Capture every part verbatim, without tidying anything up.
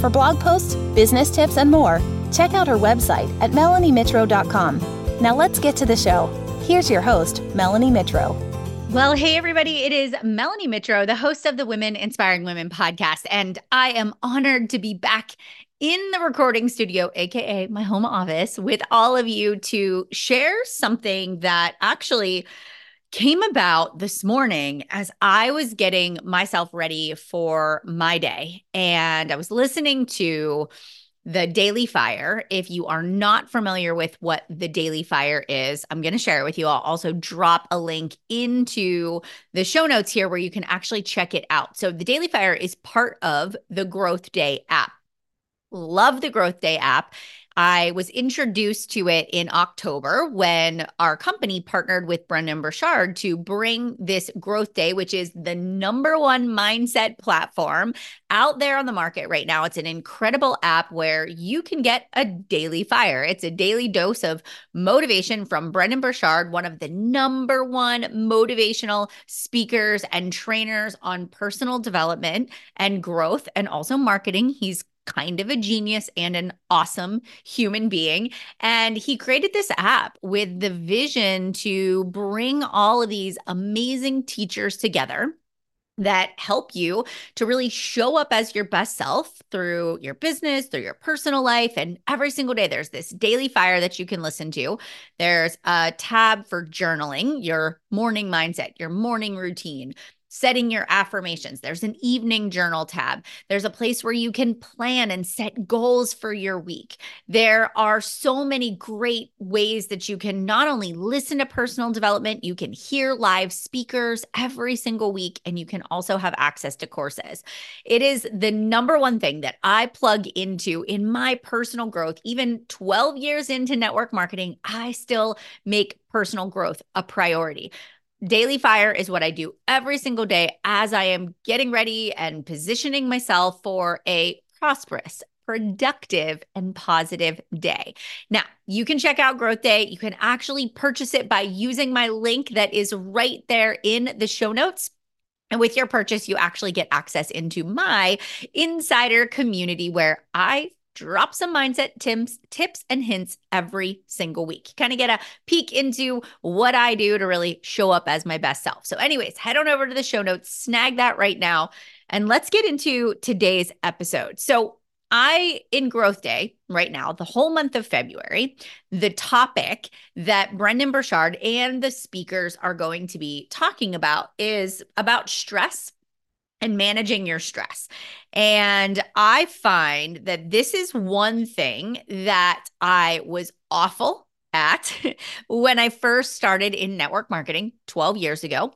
For blog posts, business tips, and more, check out her website at melanie mitro dot com. Now let's get to the show. Here's your host, Melanie Mitro. Well, hey, everybody, it is Melanie Mitro, the host of the Women Inspiring Women podcast, and I am honored to be back in the recording studio, A K A my home office, with all of you to share something that actually came about this morning as I was getting myself ready for my day. And I was listening to the Daily Fire. If you are not familiar with what the Daily Fire is, I'm going to share it with you. I'll also drop a link into the show notes here where you can actually check it out. So the Daily Fire is part of the Growth Day app. Love the Growth Day app. I was introduced to it in October when our company partnered with Brendon Burchard to bring this Growth Day, which is the number one mindset platform out there on the market right now. It's an incredible app where you can get a daily fire. It's a daily dose of motivation from Brendon Burchard, one of the number one motivational speakers and trainers on personal development and growth and also marketing. He's kind of a genius and an awesome human being. And he created this app with the vision to bring all of these amazing teachers together that help you to really show up as your best self through your business, through your personal life. And every single day, there's this daily fire that you can listen to. There's a tab for journaling, your morning mindset, your morning routine, setting your affirmations. There's an evening journal tab. There's a place where you can plan and set goals for your week. There are so many great ways that you can not only listen to personal development, you can hear live speakers every single week, and you can also have access to courses. It is the number one thing that I plug into in my personal growth. Even twelve years into network marketing, I still make personal growth a priority. Daily Fire is what I do every single day as I am getting ready and positioning myself for a prosperous, productive, and positive day. Now, you can check out Growth Day. You can actually purchase it by using my link that is right there in the show notes. And with your purchase, you actually get access into my insider community where I drop some mindset tips, tips and hints every single week. Kind of get a peek into what I do to really show up as my best self. So anyways, head on over to the show notes, snag that right now, and let's get into today's episode. So I, in Growth Day right now, the whole month of February, the topic that Brendon Burchard and the speakers are going to be talking about is about stress and managing your stress. And I find that this is one thing that I was awful at when I first started in network marketing twelve years ago.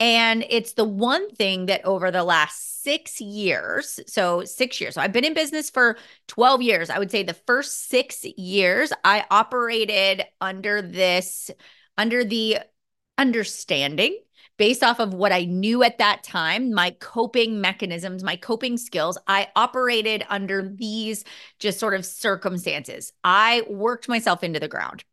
And it's the one thing that over the last six years, so six years, so I've been in business for twelve years. I would say the first six years, I operated under this, under the understanding based off of what I knew at that time, my coping mechanisms, my coping skills, I operated under these just sort of circumstances. I worked myself into the ground.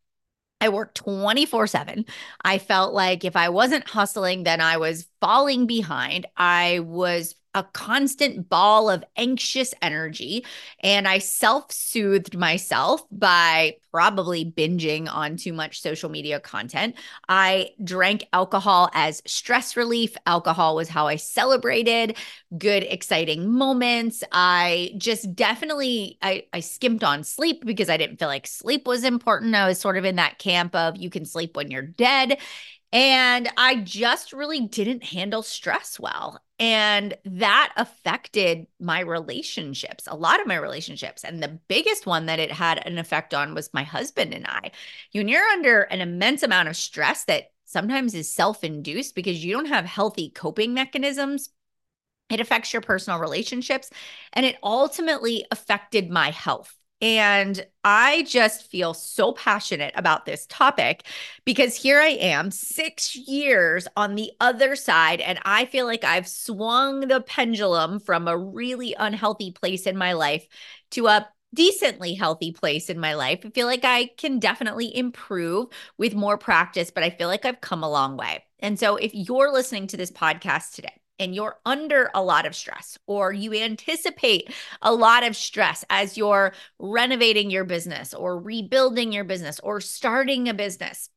I worked twenty-four seven. I felt like if I wasn't hustling, then I was falling behind. I was a constant ball of anxious energy, and I self-soothed myself by probably binging on too much social media content. I drank alcohol as stress relief. Alcohol was how I celebrated good, exciting moments. I just definitely, I, I skimped on sleep because I didn't feel like sleep was important. I was sort of in that camp of you can sleep when you're dead. And I just really didn't handle stress well. And that affected my relationships, a lot of my relationships. And the biggest one that it had an effect on was my husband and I. When you're under an immense amount of stress that sometimes is self-induced because you don't have healthy coping mechanisms, it affects your personal relationships. And it ultimately affected my health. And I just feel so passionate about this topic because here I am six years on the other side, and I feel like I've swung the pendulum from a really unhealthy place in my life to a decently healthy place in my life. I feel like I can definitely improve with more practice, but I feel like I've come a long way. And so if you're listening to this podcast today and you're under a lot of stress, or you anticipate a lot of stress as you're renovating your business or rebuilding your business or starting a business,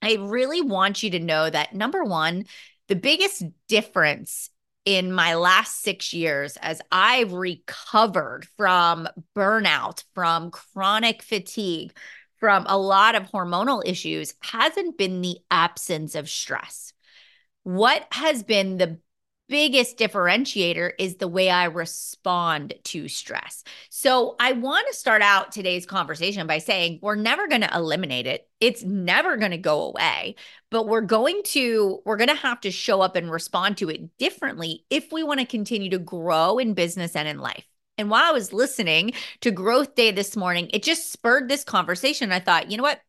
I really want you to know that, number one, the biggest difference in my last six years as I've recovered from burnout, from chronic fatigue, from a lot of hormonal issues, hasn't been the absence of stress. What has been the biggest differentiator is the way I respond to stress. So I want to start out today's conversation by saying we're never going to eliminate it. It's never going to go away, but we're going to, we're going to have to show up and respond to it differently if we want to continue to grow in business and in life. And while I was listening to Growth Day this morning, it just spurred this conversation. I thought, you know what?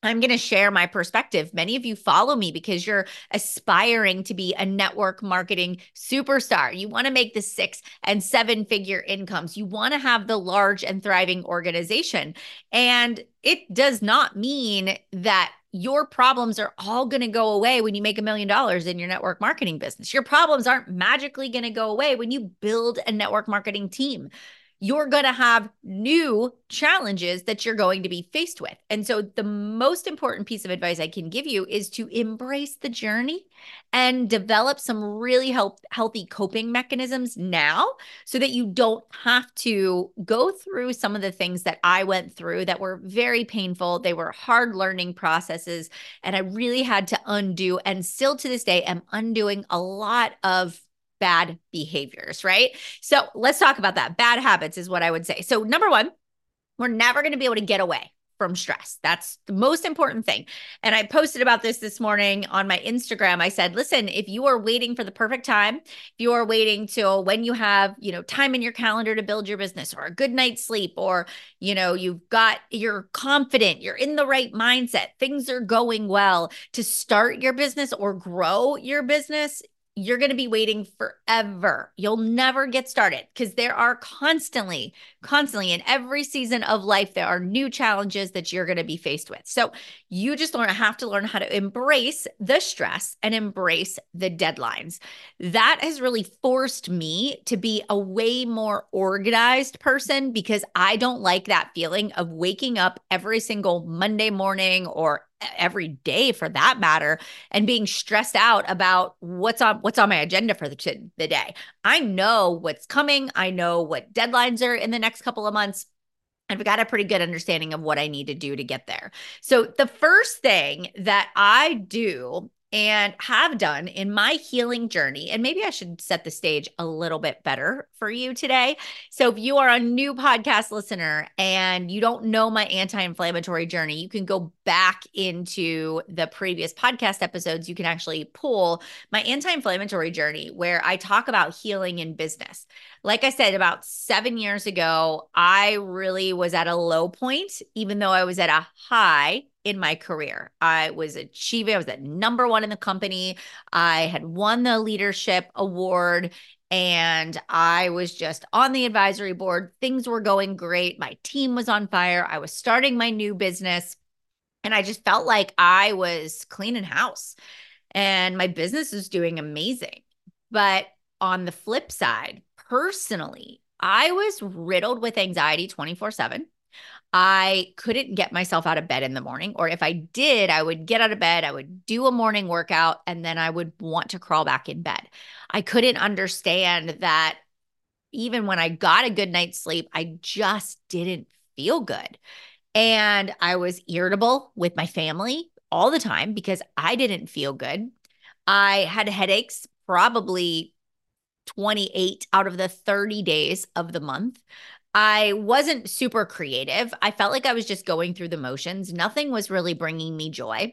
I'm going to share my perspective. Many of you follow me because you're aspiring to be a network marketing superstar. You want to make the six and seven figure incomes. You want to have the large and thriving organization. And it does not mean that your problems are all going to go away when you make a million dollars in your network marketing business. Your problems aren't magically going to go away when you build a network marketing team. You're going to have new challenges that you're going to be faced with. And so the most important piece of advice I can give you is to embrace the journey and develop some really help, healthy coping mechanisms now so that you don't have to go through some of the things that I went through that were very painful. They were hard learning processes, and I really had to undo, and still to this day am undoing, a lot of bad behaviors, right? So let's talk about that. Bad habits is what I would say. So number one, we're never going to be able to get away from stress. That's the most important thing. And I posted about this this morning on my Instagram. I said, listen, if you are waiting for the perfect time, if you are waiting till when you have, you know, time in your calendar to build your business, or a good night's sleep, or, you know, you've got, you're confident, you're in the right mindset, things are going well to start your business or grow your business, you're going to be waiting forever. You'll never get started because there are constantly, constantly in every season of life, there are new challenges that you're going to be faced with. So you just learn, have to learn how to embrace the stress and embrace the deadlines. That has really forced me to be a way more organized person because I don't like that feeling of waking up every single Monday morning or every day for that matter, and being stressed out about what's on what's on my agenda for the, the day. I know what's coming. I know what deadlines are in the next couple of months. I've got a pretty good understanding of what I need to do to get there. So the first thing that I do and have done in my healing journey, and maybe I should set the stage a little bit better for you today. So if you are a new podcast listener and you don't know my anti-inflammatory journey, you can go back into the previous podcast episodes. You can actually pull my anti-inflammatory journey where I talk about healing in business. Like I said, about seven years ago, I really was at a low point, even though I was at a high in my career. I was achieving, I was at number one in the company. I had won the leadership award and I was just on the advisory board. Things were going great. My team was on fire. I was starting my new business and I just felt like I was cleaning house and my business was doing amazing. But on the flip side, personally, I was riddled with anxiety twenty-four seven. I couldn't get myself out of bed in the morning, or if I did, I would get out of bed, I would do a morning workout, and then I would want to crawl back in bed. I couldn't understand that even when I got a good night's sleep, I just didn't feel good. And I was irritable with my family all the time because I didn't feel good. I had headaches probably twenty-eight out of the thirty days of the month. I wasn't super creative. I felt like I was just going through the motions. Nothing was really bringing me joy.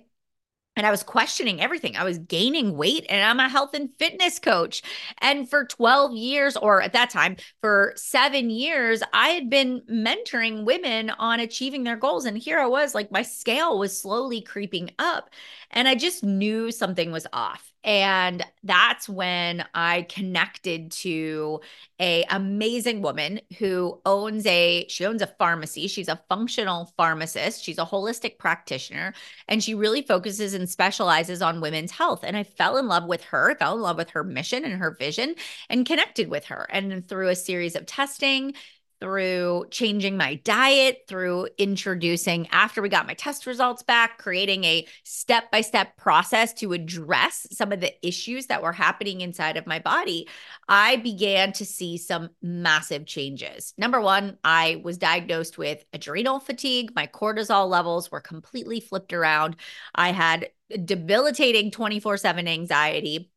And I was questioning everything. I was gaining weight, and I'm a health and fitness coach. And for twelve years, or at that time, for seven years, I had been mentoring women on achieving their goals. And here I was, like, my scale was slowly creeping up, and I just knew something was off. And that's when I connected to a amazing woman who owns a, she owns a pharmacy. She's a functional pharmacist. She's a holistic practitioner, and she really focuses and specializes on women's health. And I fell in love with her, fell in love with her mission and her vision, and connected with her. And through a series of testing, through changing my diet, through introducing, after we got my test results back, creating a step-by-step process to address some of the issues that were happening inside of my body, I began to see some massive changes. Number one, I was diagnosed with adrenal fatigue. My cortisol levels were completely flipped around. I had debilitating twenty-four seven anxiety,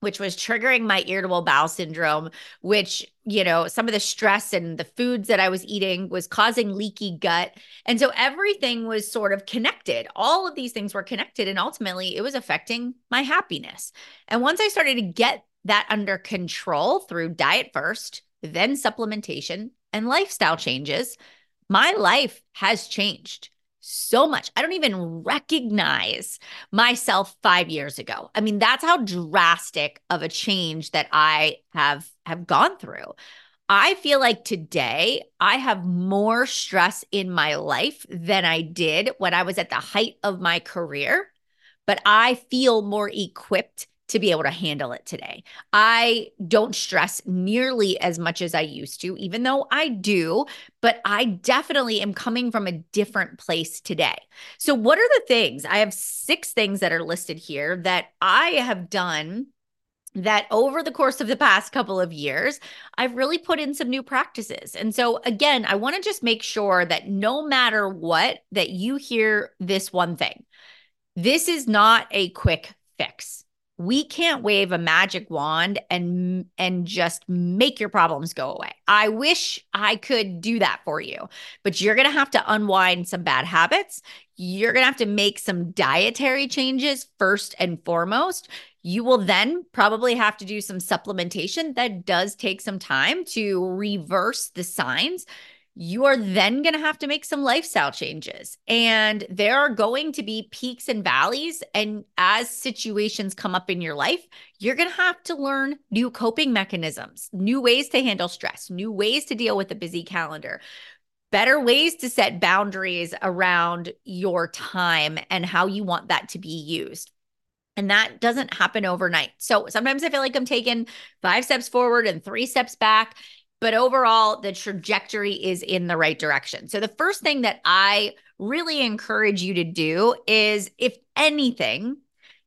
which was triggering my irritable bowel syndrome, which, you know, some of the stress and the foods that I was eating was causing leaky gut. And so everything was sort of connected. All of these things were connected, and ultimately it was affecting my happiness. And once I started to get that under control through diet first, then supplementation and lifestyle changes, my life has changed so much. I don't even recognize myself five years ago. I mean, that's how drastic of a change that I have, have gone through. I feel like today I have more stress in my life than I did when I was at the height of my career, but I feel more equipped to be able to handle it today. I don't stress nearly as much as I used to, even though I do, but I definitely am coming from a different place today. So what are the things? I have six things that are listed here that I have done that over the course of the past couple of years, I've really put in some new practices. And so again, I wanna just make sure that no matter what, that you hear this one thing. This is not a quick fix. We can't wave a magic wand and and just make your problems go away. I wish I could do that for you, but you're going to have to unwind some bad habits. You're going to have to make some dietary changes first and foremost. You will then probably have to do some supplementation that does take some time to reverse the signs. You are then going to have to make some lifestyle changes, and there are going to be peaks and valleys. And as situations come up in your life, you're going to have to learn new coping mechanisms, new ways to handle stress, new ways to deal with a busy calendar, better ways to set boundaries around your time and how you want that to be used. And that doesn't happen overnight. So sometimes I feel like I'm taking five steps forward and three steps back. But overall, the trajectory is in the right direction. So the first thing that I really encourage you to do is, if anything,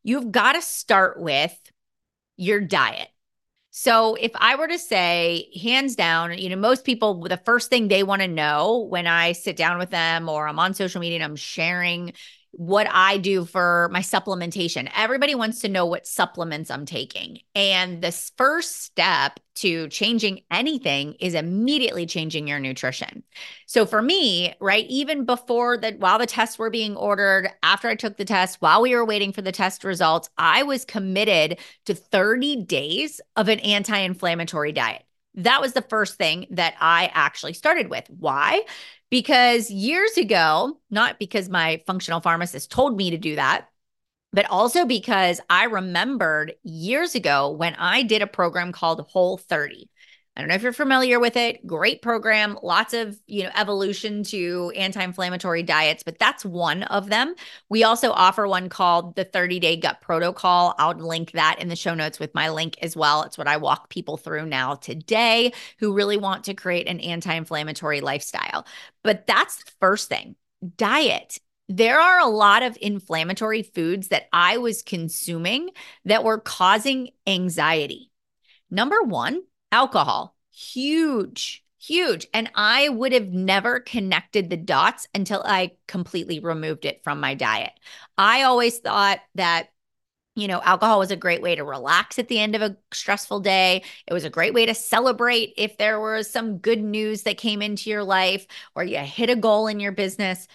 you've got to start with your diet. So if I were to say, hands down, you know, most people, the first thing they want to know when I sit down with them or I'm on social media and I'm sharing what I do for my supplementation. Everybody wants to know what supplements I'm taking. And the first step to changing anything is immediately changing your nutrition. So for me, right, even before that, while the tests were being ordered, after I took the test, while we were waiting for the test results, I was committed to thirty days of an anti-inflammatory diet. That was the first thing that I actually started with. Why? Because years ago, not because my functional pharmacist told me to do that, but also because I remembered years ago when I did a program called Whole thirty. I don't know if you're familiar with it. Great program, lots of, you know, evolution to anti-inflammatory diets, but that's one of them. We also offer one called the thirty-day Gut Protocol. I'll link that in the show notes with my link as well. It's what I walk people through now today who really want to create an anti-inflammatory lifestyle. But that's the first thing, diet. There are a lot of inflammatory foods that I was consuming that were causing anxiety. Number one, alcohol, huge, huge. And I would have never connected the dots until I completely removed it from my diet. I always thought that, you know, alcohol was a great way to relax at the end of a stressful day. It was a great way to celebrate if there was some good news that came into your life or you hit a goal in your business.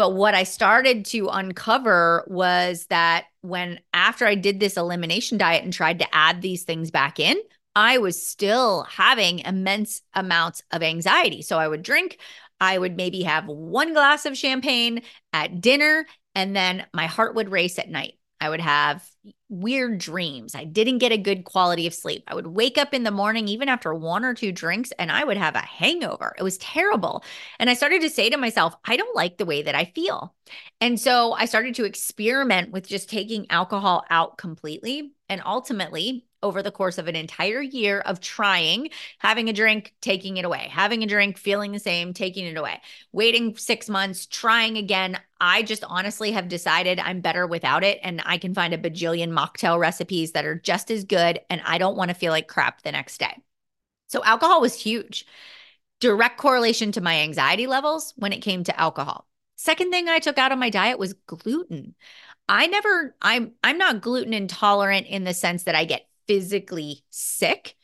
But what I started to uncover was that when after I did this elimination diet and tried to add these things back in, I was still having immense amounts of anxiety. So I would drink, I would maybe have one glass of champagne at dinner, and then my heart would race at night. I would have weird dreams. I didn't get a good quality of sleep. I would wake up in the morning, even after one or two drinks, and I would have a hangover. It was terrible. And I started to say to myself, I don't like the way that I feel. And so I started to experiment with just taking alcohol out completely. And ultimately, over the course of an entire year of trying, having a drink, taking it away, having a drink, feeling the same, taking it away, waiting six months, trying again. I just honestly have decided I'm better without it, and I can find a bajillion mocktail recipes that are just as good, and I don't want to feel like crap the next day. So alcohol was huge. Direct correlation to my anxiety levels when it came to alcohol. Second thing I took out of my diet was gluten. I never, I'm, I'm not gluten intolerant in the sense that I get physically sick,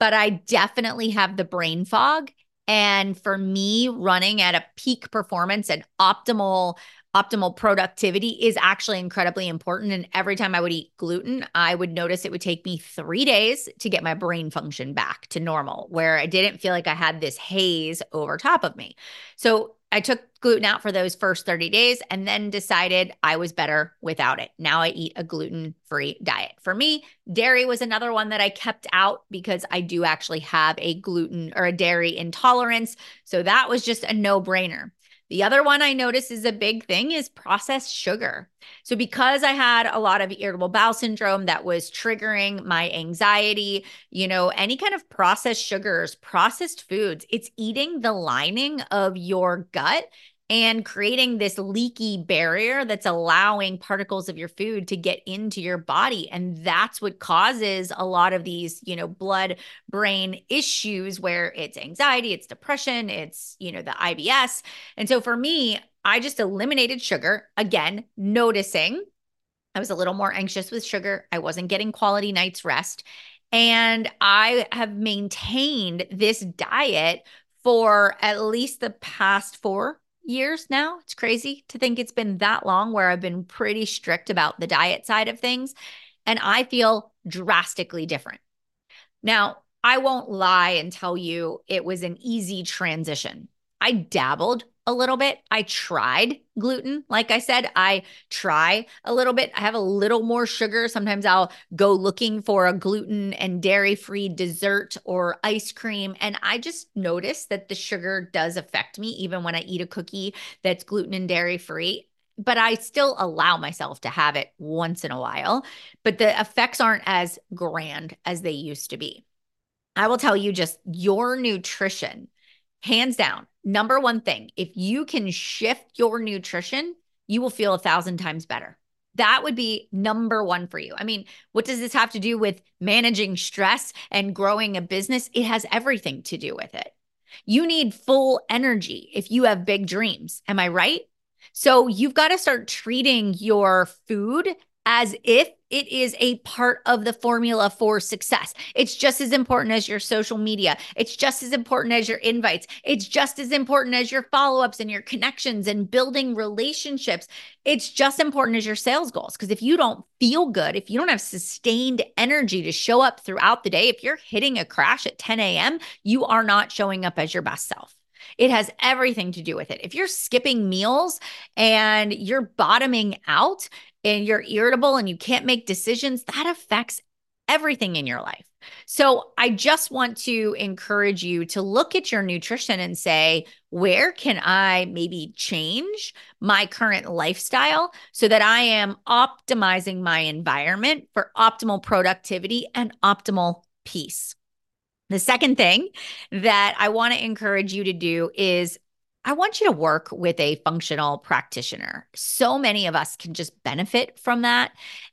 but I definitely have the brain fog. And for me, running at a peak performance and optimal, optimal productivity is actually incredibly important. And every time I would eat gluten, I would notice it would take me three days to get my brain function back to normal, where I didn't feel like I had this haze over top of me. So I took gluten out for those first thirty days and then decided I was better without it. Now I eat a gluten-free diet. For me, dairy was another one that I kept out because I do actually have a gluten or a dairy intolerance. So that was just a no-brainer. The other one I noticed is a big thing is processed sugar. So because I had a lot of irritable bowel syndrome that was triggering my anxiety, you know, any kind of processed sugars, processed foods, it's eating the lining of your gut and creating this leaky barrier that's allowing particles of your food to get into your body. And that's what causes a lot of these, you know, blood-brain issues where it's anxiety, it's depression, it's, you know, the I B S. And so for me, I just eliminated sugar, again, noticing I was a little more anxious with sugar. I wasn't getting quality night's rest. And I have maintained this diet for at least the past four years now. It's crazy to think it's been that long where I've been pretty strict about the diet side of things, and I feel drastically different. Now, I won't lie and tell you it was an easy transition. I dabbled a little bit. I tried gluten. Like I said, I try a little bit. I have a little more sugar. Sometimes I'll go looking for a gluten and dairy-free dessert or ice cream. And I just notice that the sugar does affect me even when I eat a cookie that's gluten and dairy-free. But I still allow myself to have it once in a while. But the effects aren't as grand as they used to be. I will tell you just your nutrition, hands down, number one thing, if you can shift your nutrition, you will feel a thousand times better. That would be number one for you. I mean, what does this have to do with managing stress and growing a business? It has everything to do with it. You need full energy if you have big dreams. Am I right? So you've got to start treating your food as if it is a part of the formula for success. It's just as important as your social media. It's just as important as your invites. It's just as important as your follow-ups and your connections and building relationships. It's just as important as your sales goals. Because if you don't feel good, if you don't have sustained energy to show up throughout the day, if you're hitting a crash at ten a.m., you are not showing up as your best self. It has everything to do with it. If you're skipping meals and you're bottoming out and you're irritable and you can't make decisions, that affects everything in your life. So I just want to encourage you to look at your nutrition and say, where can I maybe change my current lifestyle so that I am optimizing my environment for optimal productivity and optimal peace? The second thing that I want to encourage you to do is I want you to work with a functional practitioner. So many of us can just benefit from that.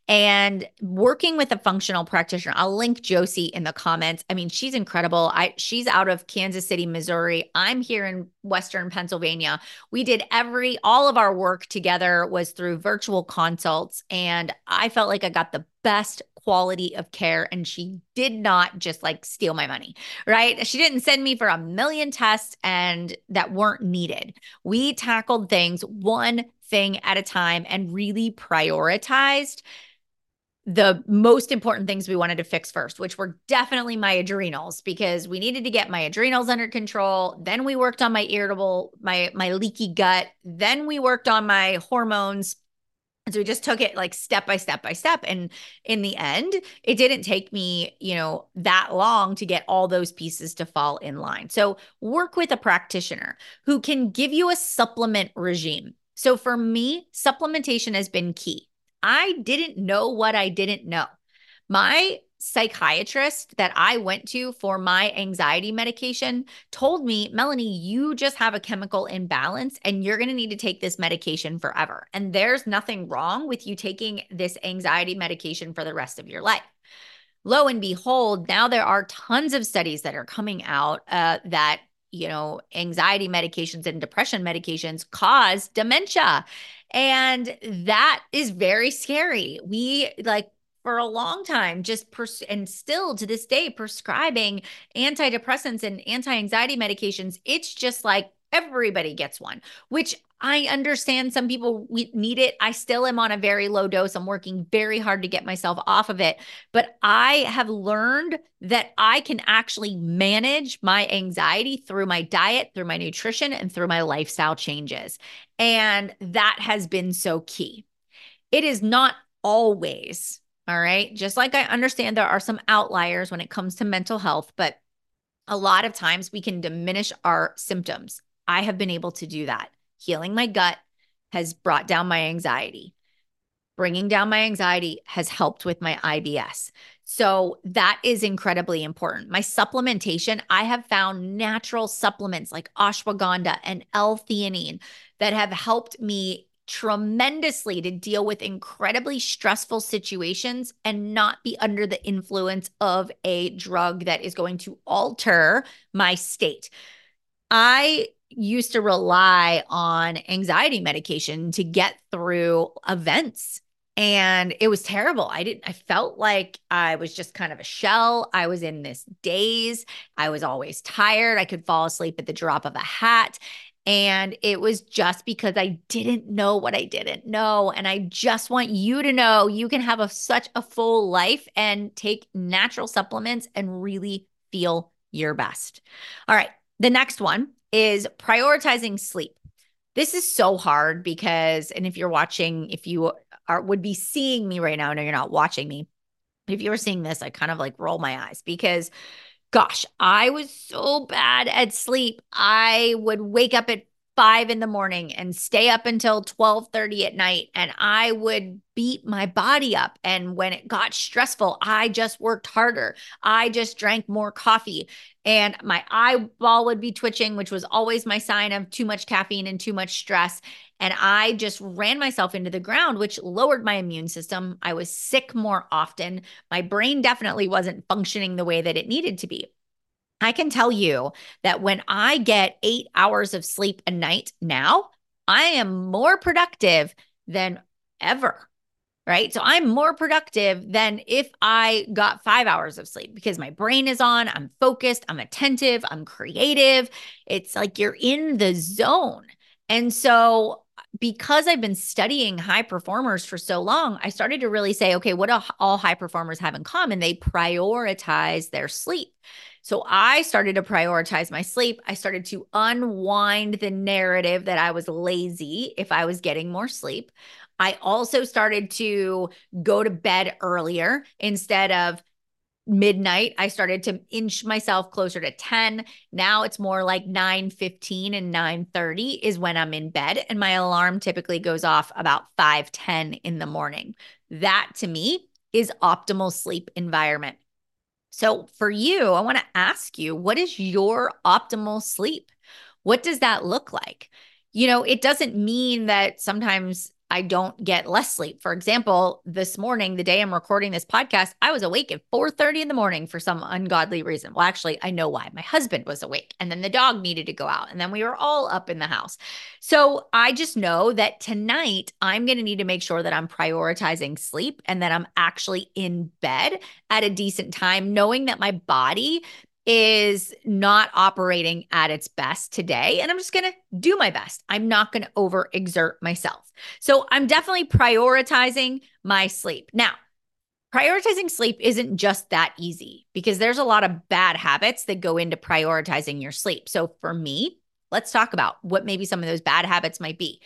And working with a functional practitioner, I'll link Josie in the comments. I mean, she's incredible. I, she's out of Kansas City, Missouri. I'm here in Western Pennsylvania. We did every, all of our work together was through virtual consults. And I felt like I got the best quality of care. And she did not just like steal my money, right? She didn't send me for a million tests and that weren't needed. We tackled things one thing at a time and really prioritized the most important things we wanted to fix first, which were definitely my adrenals, because we needed to get my adrenals under control. Then we worked on my irritable, my, my leaky gut. Then we worked on my hormones. And so we just took it like step by step by step. And in the end, it didn't take me, you know, that long to get all those pieces to fall in line. So work with a practitioner who can give you a supplement regime. So for me, supplementation has been key. I didn't know what I didn't know. My psychiatrist that I went to for my anxiety medication told me, Melanie, you just have a chemical imbalance and you're going to need to take this medication forever. And there's nothing wrong with you taking this anxiety medication for the rest of your life. Lo and behold, now there are tons of studies that are coming out uh, that, you know, anxiety medications and depression medications cause dementia. And that is very scary. We like, for a long time, just pers- and still to this day, prescribing antidepressants and anti-anxiety medications, it's just like everybody gets one, which I understand some people we need it. I still am on a very low dose. I'm working very hard to get myself off of it. But I have learned that I can actually manage my anxiety through my diet, through my nutrition, and through my lifestyle changes. And that has been so key. It is not always... all right. Just like I understand there are some outliers when it comes to mental health, but a lot of times we can diminish our symptoms. I have been able to do that. Healing my gut has brought down my anxiety. Bringing down my anxiety has helped with my I B S. So that is incredibly important. My supplementation, I have found natural supplements like ashwagandha and L-theanine that have helped me tremendously to deal with incredibly stressful situations and not be under the influence of a drug that is going to alter my state. I used to rely on anxiety medication to get through events, and it was terrible. I didn't, I felt like I was just kind of a shell. I was in this daze. I was always tired. I could fall asleep at the drop of a hat. And it was just because I didn't know what I didn't know. And I just want you to know you can have a, such a full life and take natural supplements and really feel your best. All right. The next one is prioritizing sleep. This is so hard because, and if you're watching, if you are would be seeing me right now, no, you're not watching me. If you were seeing this, I kind of like roll my eyes because gosh, I was so bad at sleep. I would wake up at five in the morning and stay up until twelve thirty at night, and I would beat my body up. And when it got stressful, I just worked harder. I just drank more coffee, and my eyeball would be twitching, which was always my sign of too much caffeine and too much stress. And I just ran myself into the ground, which lowered my immune system. I was sick more often. My brain definitely wasn't functioning the way that it needed to be. I can tell you that when I get eight hours of sleep a night now, I am more productive than ever, right? So I'm more productive than if I got five hours of sleep because my brain is on, I'm focused, I'm attentive, I'm creative. It's like you're in the zone. And so because I've been studying high performers for so long, I started to really say, okay, what do all high performers have in common? They prioritize their sleep. So I started to prioritize my sleep. I started to unwind the narrative that I was lazy if I was getting more sleep. I also started to go to bed earlier instead of midnight. I started to inch myself closer to ten. Now it's more like nine fifteen and nine thirty is when I'm in bed. And my alarm typically goes off about five ten in the morning. That to me is optimal sleep environment. So for you, I want to ask you, what is your optimal sleep? What does that look like? You know, it doesn't mean that sometimes I don't get less sleep. For example, this morning, the day I'm recording this podcast, I was awake at four thirty in the morning for some ungodly reason. Well, actually, I know why. My husband was awake, and then the dog needed to go out, and then we were all up in the house. So I just know that tonight I'm going to need to make sure that I'm prioritizing sleep and that I'm actually in bed at a decent time, knowing that my body is not operating at its best today. And I'm just going to do my best. I'm not going to overexert myself. So I'm definitely prioritizing my sleep. Now, prioritizing sleep isn't just that easy because there's a lot of bad habits that go into prioritizing your sleep. So for me, let's talk about what maybe some of those bad habits might be.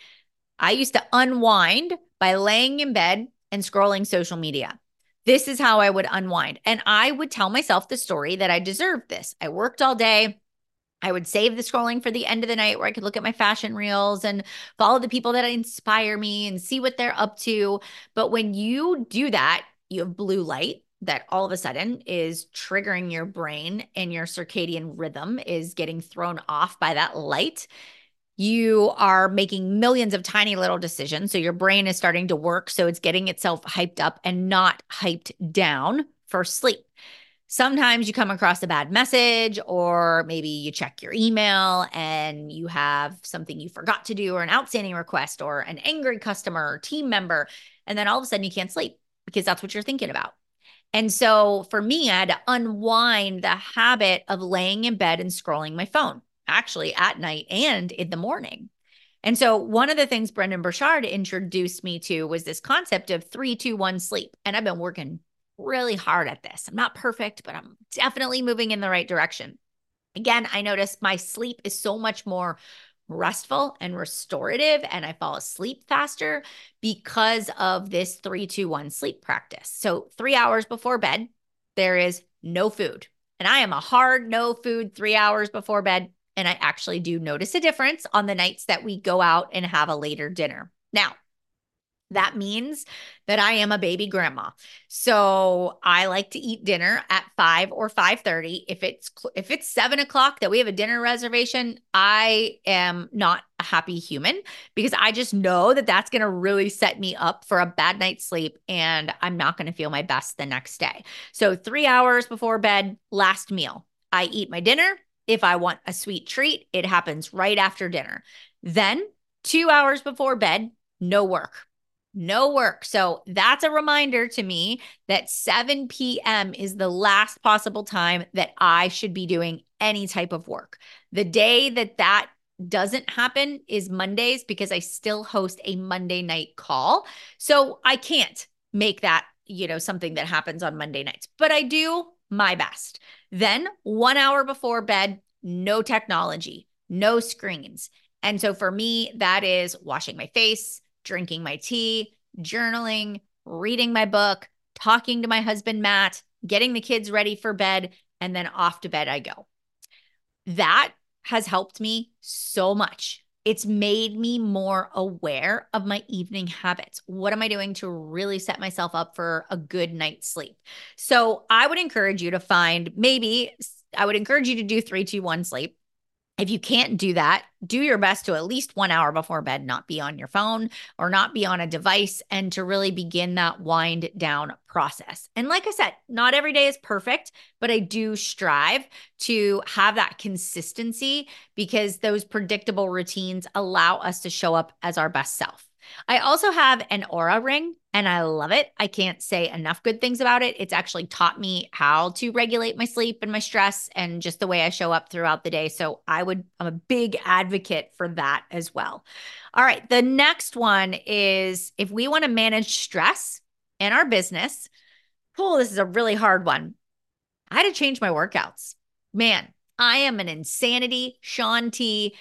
I used to unwind by laying in bed and scrolling social media. This is how I would unwind. And I would tell myself the story that I deserved this. I worked all day. I would save the scrolling for the end of the night where I could look at my fashion reels and follow the people that inspire me and see what they're up to. But when you do that, you have blue light that all of a sudden is triggering your brain, and your circadian rhythm is getting thrown off by that light. You are making millions of tiny little decisions. So your brain is starting to work. So it's getting itself hyped up and not hyped down for sleep. Sometimes you come across a bad message, or maybe you check your email and you have something you forgot to do, or an outstanding request, or an angry customer or team member. And then all of a sudden you can't sleep because that's what you're thinking about. And so for me, I had to unwind the habit of laying in bed and scrolling my phone, actually at night and in the morning. And so one of the things Brendon Burchard introduced me to was this concept of three, two, one sleep. And I've been working really hard at this. I'm not perfect, but I'm definitely moving in the right direction. Again, I noticed my sleep is so much more restful and restorative, and I fall asleep faster because of this three, two, one sleep practice. So three hours before bed, there is no food. And I am a hard no food three hours before bed. And I actually do notice a difference on the nights that we go out and have a later dinner. Now, that means that I am a baby grandma. So I like to eat dinner at five or five thirty. If it's if it's seven o'clock that we have a dinner reservation, I am not a happy human because I just know that that's going to really set me up for a bad night's sleep, and I'm not going to feel my best the next day. So three hours before bed, last meal. I eat my dinner. If I want a sweet treat, it happens right after dinner. Then two hours before bed, no work, no work. So that's a reminder to me that seven p.m. is the last possible time that I should be doing any type of work. The day that that doesn't happen is Mondays because I still host a Monday night call. So I can't make that, you know, something that happens on Monday nights, but I do my best. Then one hour before bed, no technology, no screens. And so for me, that is washing my face, drinking my tea, journaling, reading my book, talking to my husband, Matt, getting the kids ready for bed, and then off to bed I go. That has helped me so much. It's made me more aware of my evening habits. What am I doing to really set myself up for a good night's sleep? So I would encourage you to find maybe, I would encourage you to do three, two, one sleep. If you can't do that, do your best to at least one hour before bed, not be on your phone or not be on a device, and to really begin that wind down process. And like I said, not every day is perfect, but I do strive to have that consistency because those predictable routines allow us to show up as our best self. I also have an Oura ring and I love it. I can't say enough good things about it. It's actually taught me how to regulate my sleep and my stress and just the way I show up throughout the day. So I would, I'm a big advocate for that as well. All right. The next one is if we want to manage stress in our business. Oh, this is a really hard one. I had to change my workouts. Man, I am an insanity, Sean T,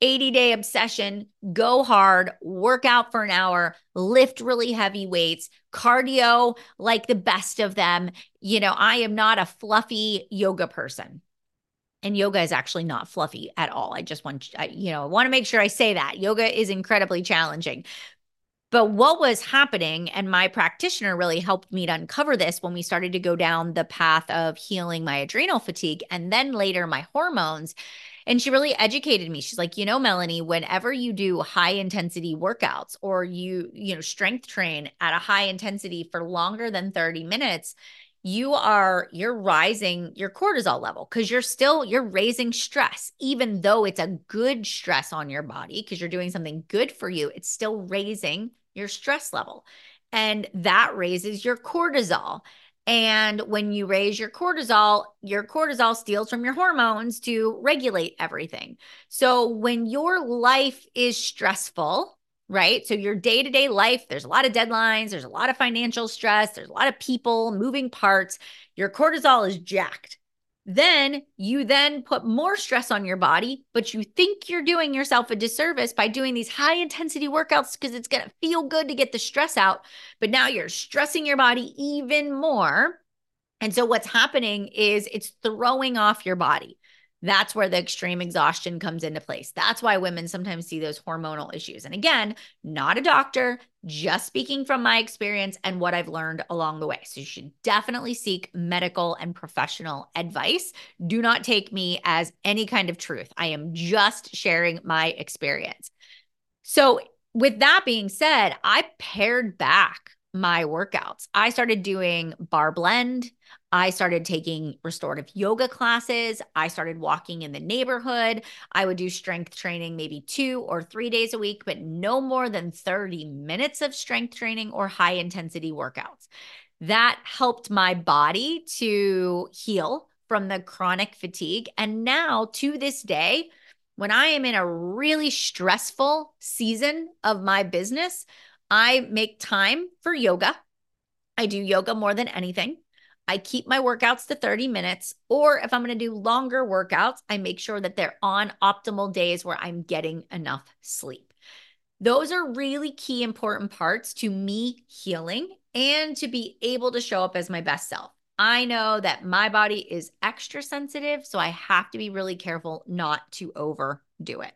eighty day obsession, go hard, work out for an hour, lift really heavy weights, cardio like the best of them. You know, I am not a fluffy yoga person. And yoga is actually not fluffy at all. I just want, you know, I want to make sure I say that. Yoga is incredibly challenging. But what was happening, and my practitioner really helped me to uncover this when we started to go down the path of healing my adrenal fatigue and then later my hormones. And she really educated me. She's like, you know, Melanie, whenever you do high intensity workouts or you, you know, strength train at a high intensity for longer than thirty minutes, you are, you're rising your cortisol level because you're still, you're raising stress, even though it's a good stress on your body because you're doing something good for you. It's still raising your stress level. And that raises your cortisol. And when you raise your cortisol, your cortisol steals from your hormones to regulate everything. So when your life is stressful, right? So your day-to-day life, there's a lot of deadlines, there's a lot of financial stress, there's a lot of people, moving parts, your cortisol is jacked. Then you then put more stress on your body, but you think you're doing yourself a disservice by doing these high intensity workouts because it's going to feel good to get the stress out. But now you're stressing your body even more. And so what's happening is it's throwing off your body. That's where the extreme exhaustion comes into place. That's why women sometimes see those hormonal issues. And again, not a doctor, just speaking from my experience and what I've learned along the way. So you should definitely seek medical and professional advice. Do not take me as any kind of truth. I am just sharing my experience. So with that being said, I pared back my workouts. I started doing Bar Blend. I started taking restorative yoga classes. I started walking in the neighborhood. I would do strength training maybe two or three days a week, but no more than thirty minutes of strength training or high intensity workouts. That helped my body to heal from the chronic fatigue. And now to this day, when I am in a really stressful season of my business, I make time for yoga. I do yoga more than anything. I keep my workouts to thirty minutes, or if I'm going to do longer workouts, I make sure that they're on optimal days where I'm getting enough sleep. Those are really key important parts to me healing and to be able to show up as my best self. I know that my body is extra sensitive, so I have to be really careful not to overdo it.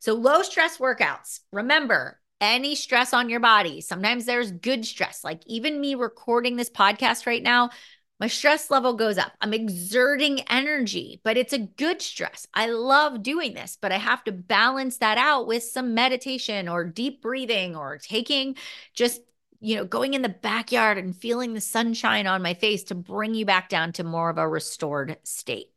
So low stress workouts, remember, any stress on your body. Sometimes there's good stress. Like even me recording this podcast right now, my stress level goes up. I'm exerting energy, but it's a good stress. I love doing this, but I have to balance that out with some meditation or deep breathing or taking just, you know, going in the backyard and feeling the sunshine on my face to bring you back down to more of a restored state.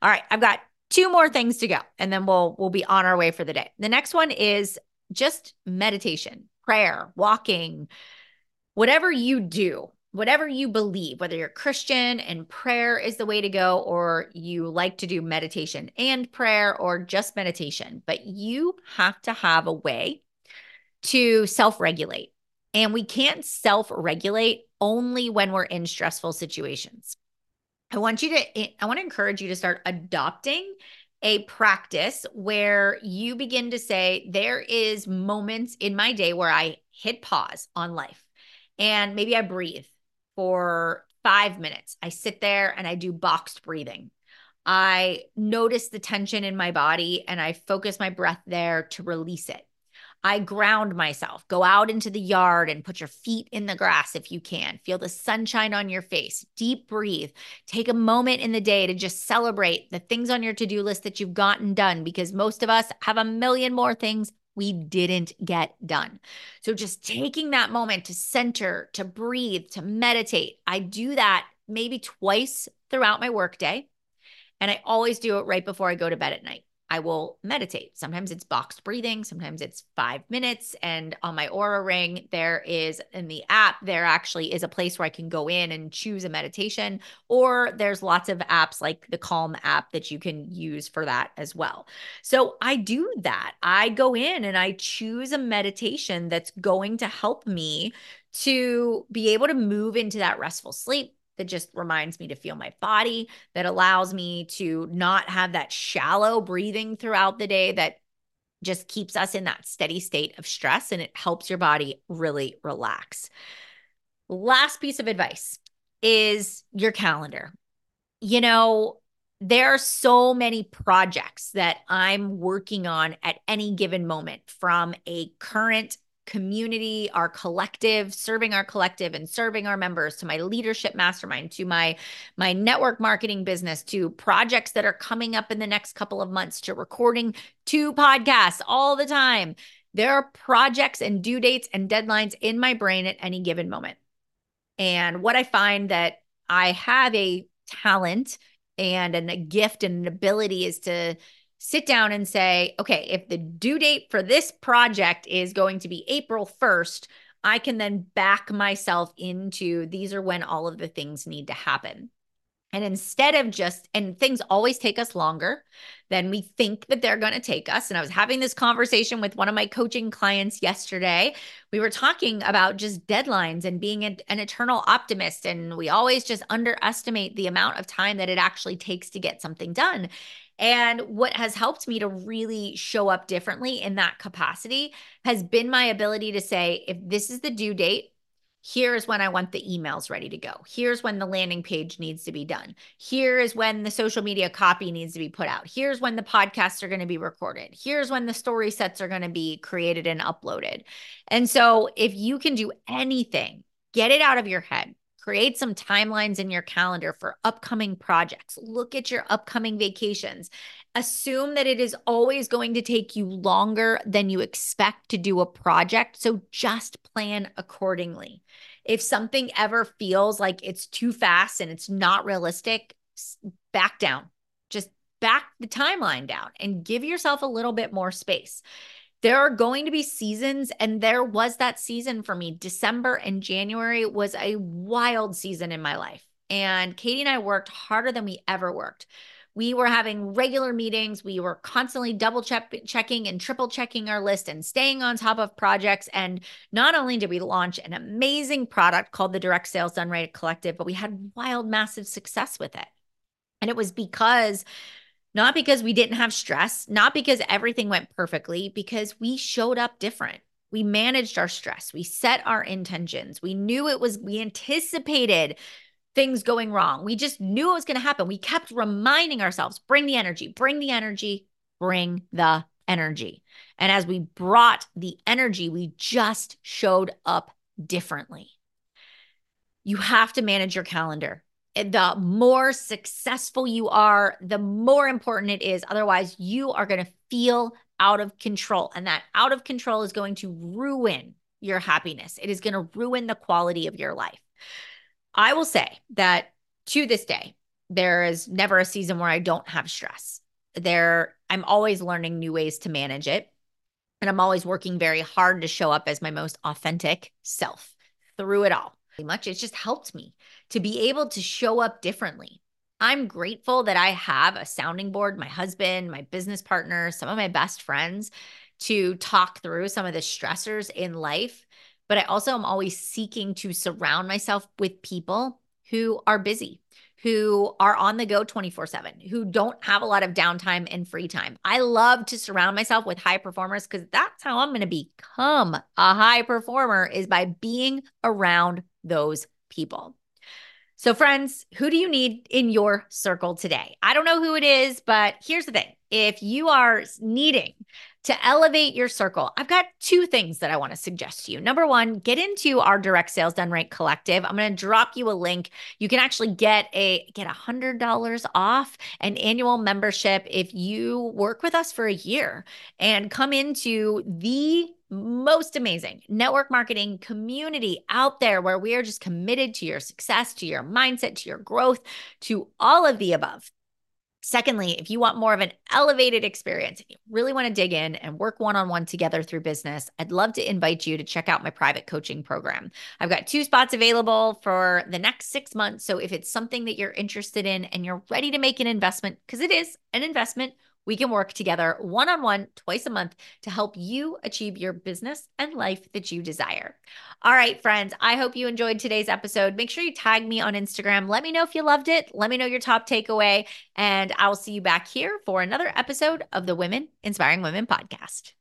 All right. I've got two more things to go and then we'll, we'll be on our way for the day. The next one is just meditation, prayer, walking, whatever you do, whatever you believe, whether you're Christian and prayer is the way to go, or you like to do meditation and prayer or just meditation, but you have to have a way to self-regulate. And we can't self-regulate only when we're in stressful situations. I want you to, I want to encourage you to start adopting a practice where you begin to say, there is moments in my day where I hit pause on life and maybe I breathe for five minutes. I sit there and I do boxed breathing. I notice the tension in my body and I focus my breath there to release it. I ground myself, go out into the yard and put your feet in the grass if you can. Feel the sunshine on your face, deep breathe. Take a moment in the day to just celebrate the things on your to-do list that you've gotten done because most of us have a million more things we didn't get done. So just taking that moment to center, to breathe, to meditate. I do that maybe twice throughout my workday, and I always do it right before I go to bed at night. I will meditate. Sometimes it's boxed breathing. Sometimes it's five minutes. And on my Oura ring, there is in the app, there actually is a place where I can go in and choose a meditation, or there's lots of apps like the Calm app that you can use for that as well. So I do that. I go in and I choose a meditation that's going to help me to be able to move into that restful sleep, that just reminds me to feel my body, that allows me to not have that shallow breathing throughout the day that just keeps us in that steady state of stress, and it helps your body really relax. Last piece of advice is your calendar. You know, there are so many projects that I'm working on at any given moment, from a current community, our collective, serving our collective and serving our members, to my leadership mastermind, to my, my network marketing business, to projects that are coming up in the next couple of months, to recording two podcasts all the time. There are projects and due dates and deadlines in my brain at any given moment. And what I find that I have a talent and a gift and an ability is to sit down and say, okay, if the due date for this project is going to be April first, I can then back myself into these are when all of the things need to happen. And instead of just, and things always take us longer than we think that they're going to take us. And I was having this conversation with one of my coaching clients yesterday. We were talking about just deadlines and being a, an eternal optimist. And we always just underestimate the amount of time that it actually takes to get something done. And what has helped me to really show up differently in that capacity has been my ability to say, if this is the due date, here's when I want the emails ready to go. Here's when the landing page needs to be done. Here is when the social media copy needs to be put out. Here's when the podcasts are going to be recorded. Here's when the story sets are going to be created and uploaded. And so if you can do anything, get it out of your head. Create some timelines in your calendar for upcoming projects. Look at your upcoming vacations. Assume that it is always going to take you longer than you expect to do a project. So just plan accordingly. If something ever feels like it's too fast and it's not realistic, back down. Just back the timeline down and give yourself a little bit more space. There are going to be seasons, and there was that season for me. December and January was a wild season in my life, and Katie and I worked harder than we ever worked. We were having regular meetings. We were constantly double check checking and triple checking our list and staying on top of projects. And not only did we launch an amazing product called the Direct Sales Done Right Collective, but we had wild, massive success with it. And it was because Not because we didn't have stress, not because everything went perfectly, because we showed up different. We managed our stress. We set our intentions. We knew it was, we anticipated things going wrong. We just knew it was going to happen. We kept reminding ourselves, bring the energy, bring the energy, bring the energy. And as we brought the energy, we just showed up differently. You have to manage your calendar. The more successful you are, the more important it is. Otherwise, you are going to feel out of control. And that out of control is going to ruin your happiness. It is going to ruin the quality of your life. I will say that to this day, there is never a season where I don't have stress. There, I'm always learning new ways to manage it. And I'm always working very hard to show up as my most authentic self through it all. Much. It's just helped me to be able to show up differently. I'm grateful that I have a sounding board, my husband, my business partner, some of my best friends to talk through some of the stressors in life. But I also am always seeking to surround myself with people who are busy, who are on the go twenty-four seven, who don't have a lot of downtime and free time. I love to surround myself with high performers because that's how I'm going to become a high performer, is by being around those people. So friends, who do you need in your circle today? I don't know who it is, but here's the thing. If you are needing to elevate your circle, I've got two things that I want to suggest to you. Number one, get into our Direct Sales Done Right Collective. I'm going to drop you a link. You can actually get a get one hundred dollars off an annual membership if you work with us for a year and come into the most amazing network marketing community out there, where we are just committed to your success, to your mindset, to your growth, to all of the above. Secondly, if you want more of an elevated experience, you really want to dig in and work one-on-one together through business, I'd love to invite you to check out my private coaching program. I've got two spots available for the next six months. So if it's something that you're interested in and you're ready to make an investment, because it is an investment, we can work together one-on-one twice a month to help you achieve your business and life that you desire. All right, friends, I hope you enjoyed today's episode. Make sure you tag me on Instagram. Let me know if you loved it. Let me know your top takeaway, and I'll see you back here for another episode of the Women Inspiring Women podcast.